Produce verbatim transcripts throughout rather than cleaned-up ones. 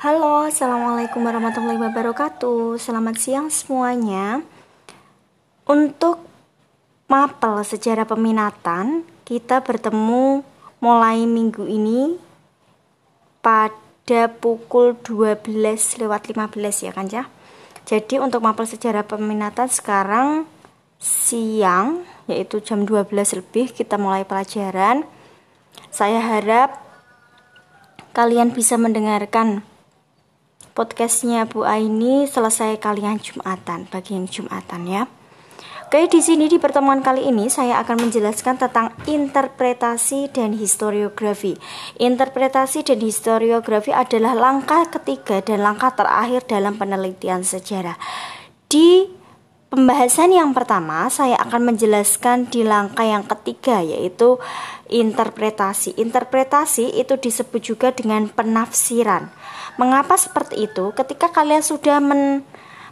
Halo, assalamualaikum warahmatullahi wabarakatuh. Selamat siang semuanya. Untuk mapel sejarah peminatan, kita bertemu mulai minggu ini pada pukul dua belas lewat lima belas ya kan ya. Jadi untuk mapel sejarah peminatan sekarang siang, yaitu jam dua belas lebih, kita mulai pelajaran. Saya harap kalian bisa mendengarkan podcastnya Bu Aini selesai kalian Jumatan, bagian Jumatan ya. Oke, di sini di pertemuan kali ini saya akan menjelaskan tentang interpretasi dan historiografi. Interpretasi dan historiografi adalah langkah ketiga dan langkah terakhir dalam penelitian sejarah. Di pembahasan yang pertama saya akan menjelaskan di langkah yang ketiga, yaitu interpretasi. Interpretasi itu disebut juga dengan penafsiran. Mengapa seperti itu? Ketika kalian sudah men,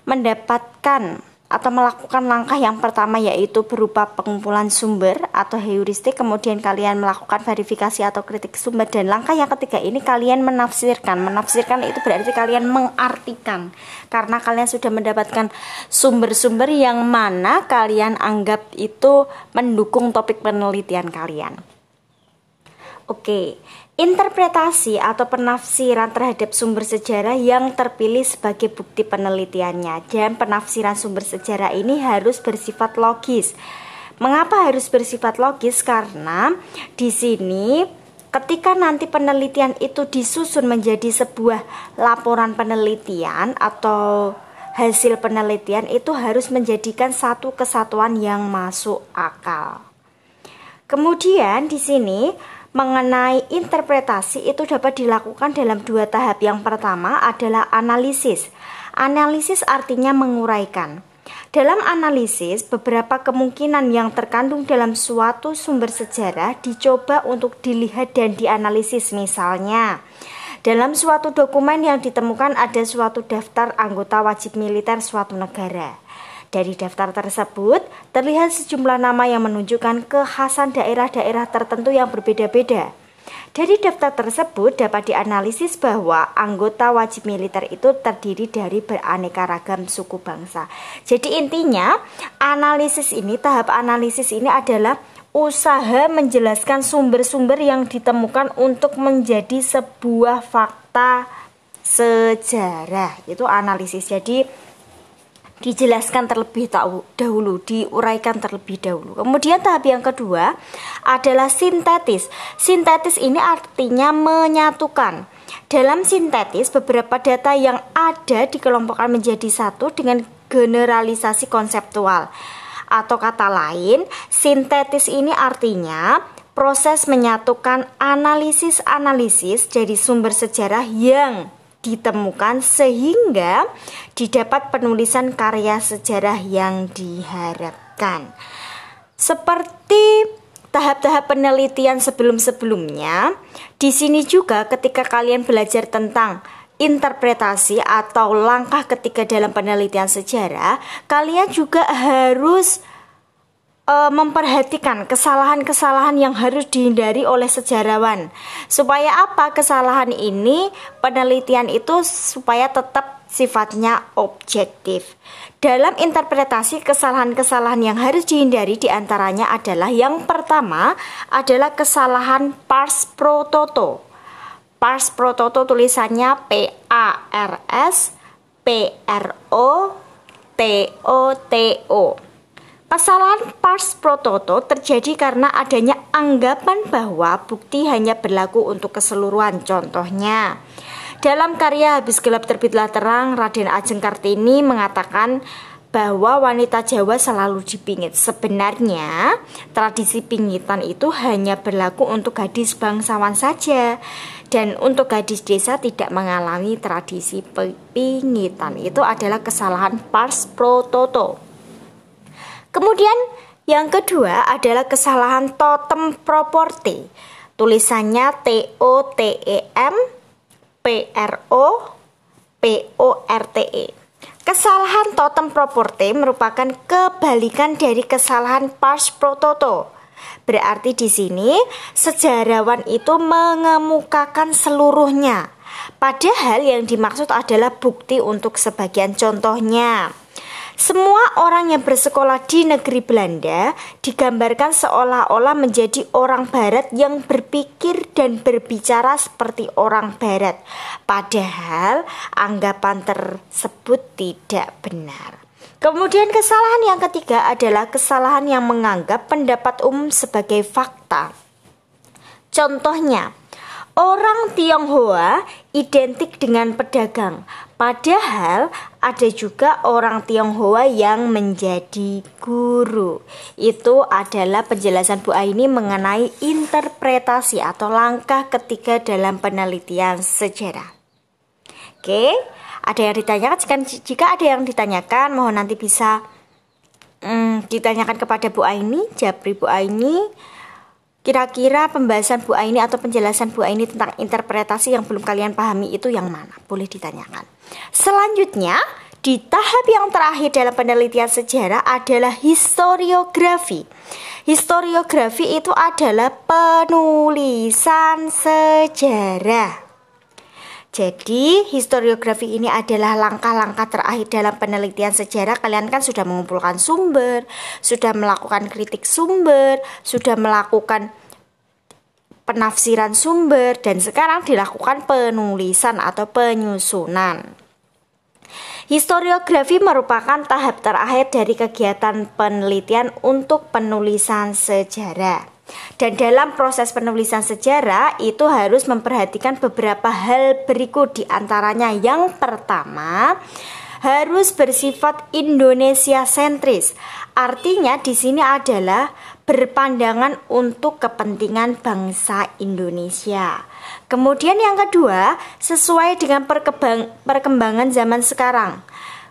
mendapatkan atau melakukan langkah yang pertama, yaitu berupa pengumpulan sumber atau heuristik, kemudian kalian melakukan verifikasi atau kritik sumber, dan langkah yang ketiga ini kalian menafsirkan. Menafsirkan itu berarti kalian mengartikan, karena kalian sudah mendapatkan sumber-sumber yang mana kalian anggap itu mendukung topik penelitian kalian. Oke, interpretasi atau penafsiran terhadap sumber sejarah yang terpilih sebagai bukti penelitiannya. Dan penafsiran sumber sejarah ini harus bersifat logis. Mengapa harus bersifat logis? Karena di sini ketika nanti penelitian itu disusun menjadi sebuah laporan penelitian atau hasil penelitian, itu harus menjadikan satu kesatuan yang masuk akal. Kemudian di sini mengenai interpretasi itu dapat dilakukan dalam dua tahap. Yang pertama adalah analisis. Analisis artinya menguraikan. Dalam analisis, beberapa kemungkinan yang terkandung dalam suatu sumber sejarah dicoba untuk dilihat dan dianalisis. Misalnya, dalam suatu dokumen yang ditemukan ada suatu daftar anggota wajib militer suatu negara. Dari daftar tersebut, terlihat sejumlah nama yang menunjukkan kekhasan daerah-daerah tertentu yang berbeda-beda. Dari daftar tersebut dapat dianalisis bahwa anggota wajib militer itu terdiri dari beraneka ragam suku bangsa. Jadi intinya, analisis ini, tahap analisis ini adalah usaha menjelaskan sumber-sumber yang ditemukan untuk menjadi sebuah fakta sejarah. Itu analisis. Jadi dijelaskan terlebih dahulu, diuraikan terlebih dahulu. Kemudian tahap yang kedua adalah sintetis. Sintetis ini artinya menyatukan. Dalam sintetis, beberapa data yang ada dikelompokkan menjadi satu dengan generalisasi konseptual. Atau kata lain, sintetis ini artinya proses menyatukan analisis-analisis dari sumber sejarah yang ditemukan sehingga didapat penulisan karya sejarah yang diharapkan. Seperti tahap-tahap penelitian sebelum-sebelumnya, di sini juga ketika kalian belajar tentang interpretasi atau langkah ketiga dalam penelitian sejarah, kalian juga harus memperhatikan kesalahan-kesalahan yang harus dihindari oleh sejarawan. Supaya apa kesalahan ini? Penelitian itu supaya tetap sifatnya objektif. Dalam interpretasi, kesalahan-kesalahan yang harus dihindari diantaranya adalah, yang pertama adalah kesalahan pars pro toto. Pars pro toto tulisannya P A R S P R O T O T O. Kesalahan pars pro toto terjadi karena adanya anggapan bahwa bukti hanya berlaku untuk keseluruhan. Contohnya, dalam karya Habis Gelap Terbitlah Terang, Raden Ajeng Kartini mengatakan bahwa wanita Jawa selalu dipingit. Sebenarnya, tradisi pingitan itu hanya berlaku untuk gadis bangsawan saja, dan untuk gadis desa tidak mengalami tradisi pingitan. Itu adalah kesalahan pars pro toto. Kemudian yang kedua adalah kesalahan totem properti. Tulisannya T O T E M P R O P O R T E. Kesalahan totem properti merupakan kebalikan dari kesalahan pars pro toto. Berarti di sini sejarawan itu mengemukakan seluruhnya. Padahal yang dimaksud adalah bukti untuk sebagian contohnya. Semua orang yang bersekolah di negeri Belanda digambarkan seolah-olah menjadi orang barat yang berpikir dan berbicara seperti orang barat. Padahal anggapan tersebut tidak benar. Kemudian kesalahan yang ketiga adalah kesalahan yang menganggap pendapat umum sebagai fakta. Contohnya, orang Tionghoa identik dengan pedagang. Padahal ada juga orang Tionghoa yang menjadi guru. Itu adalah penjelasan Bu Aini mengenai interpretasi atau langkah ketiga dalam penelitian sejarah. Oke, ada yang ditanyakan? Jika ada yang ditanyakan, mohon nanti bisa hmm, ditanyakan kepada Bu Aini, Japri Bu Aini. Kira-kira pembahasan Bu Aini atau penjelasan Bu Aini tentang interpretasi yang belum kalian pahami itu yang mana? Boleh ditanyakan. Selanjutnya, di tahap yang terakhir dalam penelitian sejarah adalah historiografi. Historiografi itu adalah penulisan sejarah. Jadi, historiografi ini adalah langkah-langkah terakhir dalam penelitian sejarah. Kalian kan sudah mengumpulkan sumber, sudah melakukan kritik sumber, sudah melakukan penafsiran sumber, dan sekarang dilakukan penulisan atau penyusunan. Historiografi merupakan tahap terakhir dari kegiatan penelitian untuk penulisan sejarah. Dan dalam proses penulisan sejarah itu harus memperhatikan beberapa hal berikut, diantaranya yang pertama harus bersifat Indonesia sentris. Artinya di sini adalah berpandangan untuk kepentingan bangsa Indonesia. Kemudian yang kedua, sesuai dengan perkembangan zaman sekarang.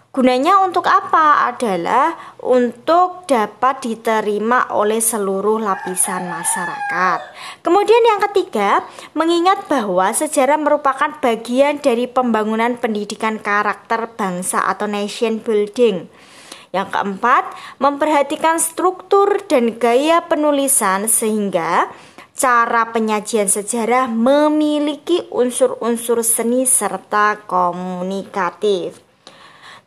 Gunanya untuk apa? Adalah untuk dapat diterima oleh seluruh lapisan masyarakat. Kemudian yang ketiga, mengingat bahwa sejarah merupakan bagian dari pembangunan pendidikan karakter bangsa atau nation building. Yang keempat, memperhatikan struktur dan gaya penulisan sehingga cara penyajian sejarah memiliki unsur-unsur seni serta komunikatif.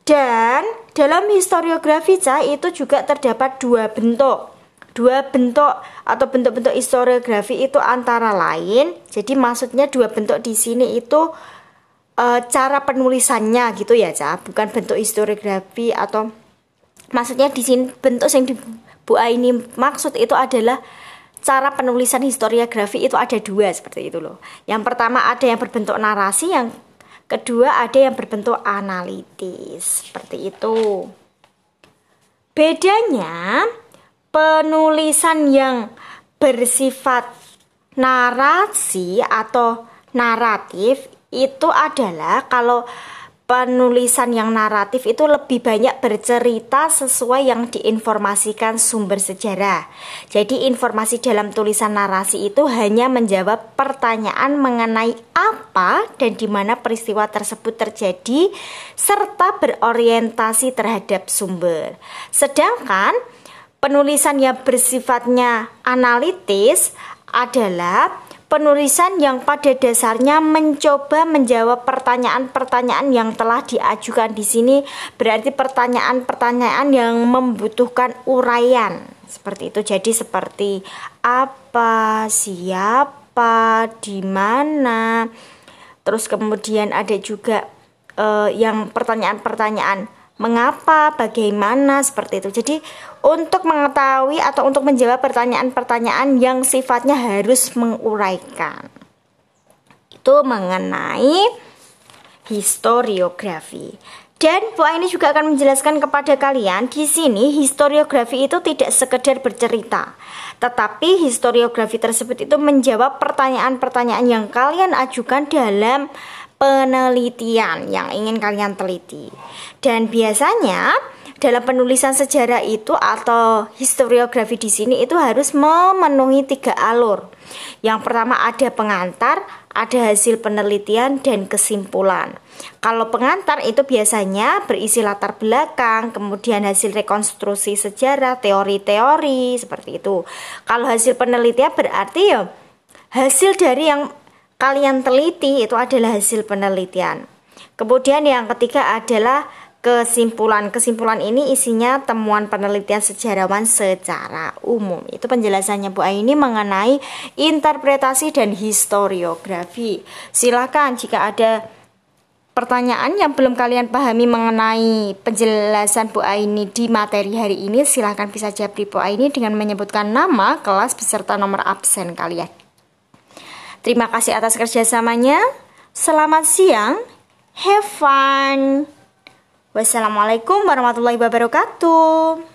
Dan dalam historiografi Ca itu juga terdapat dua bentuk. Dua bentuk atau bentuk-bentuk historiografi itu antara lain. Jadi maksudnya dua bentuk di sini itu e, cara penulisannya gitu ya Ca, bukan bentuk historiografi atau maksudnya di sini bentuk yang di Bu Aini maksud itu adalah cara penulisan historiografi itu ada dua seperti itu loh. Yang pertama ada yang berbentuk narasi, yang kedua ada yang berbentuk analitis, seperti itu. Bedanya penulisan yang bersifat narasi atau naratif itu adalah kalau penulisan yang naratif itu lebih banyak bercerita sesuai yang diinformasikan sumber sejarah. Jadi informasi dalam tulisan narasi itu hanya menjawab pertanyaan mengenai apa dan di mana peristiwa tersebut terjadi serta berorientasi terhadap sumber. Sedangkan penulisan yang bersifatnya analitis adalah penulisan yang pada dasarnya mencoba menjawab pertanyaan-pertanyaan yang telah diajukan. Di sini berarti pertanyaan-pertanyaan yang membutuhkan uraian. Seperti itu. Jadi seperti apa, siapa, di mana. Terus kemudian ada juga eh, yang pertanyaan-pertanyaan mengapa, bagaimana, seperti itu. Jadi untuk mengetahui atau untuk menjawab pertanyaan-pertanyaan yang sifatnya harus menguraikan. Itu mengenai historiografi. Dan Bu Aini juga akan menjelaskan kepada kalian di sini historiografi itu tidak sekedar bercerita, tetapi historiografi tersebut itu menjawab pertanyaan-pertanyaan yang kalian ajukan dalam penelitian yang ingin kalian teliti. Dan biasanya dalam penulisan sejarah itu atau historiografi di sini itu harus memenuhi tiga alur. Yang pertama ada pengantar, ada hasil penelitian, dan kesimpulan. Kalau pengantar itu biasanya berisi latar belakang, kemudian hasil rekonstruksi sejarah, teori-teori, seperti itu. Kalau hasil penelitian berarti ya hasil dari yang kalian teliti itu adalah hasil penelitian. Kemudian yang ketiga adalah kesimpulan. Kesimpulan ini isinya temuan penelitian sejarawan secara umum. Itu penjelasannya Bu Aini mengenai interpretasi dan historiografi. Silakan jika ada pertanyaan yang belum kalian pahami mengenai penjelasan Bu Aini di materi hari ini, silahkan bisa jawab di Bu Aini dengan menyebutkan nama, kelas, beserta nomor absen kalian. Terima kasih atas kerjasamanya. Selamat siang. Have fun. Wassalamualaikum warahmatullahi wabarakatuh.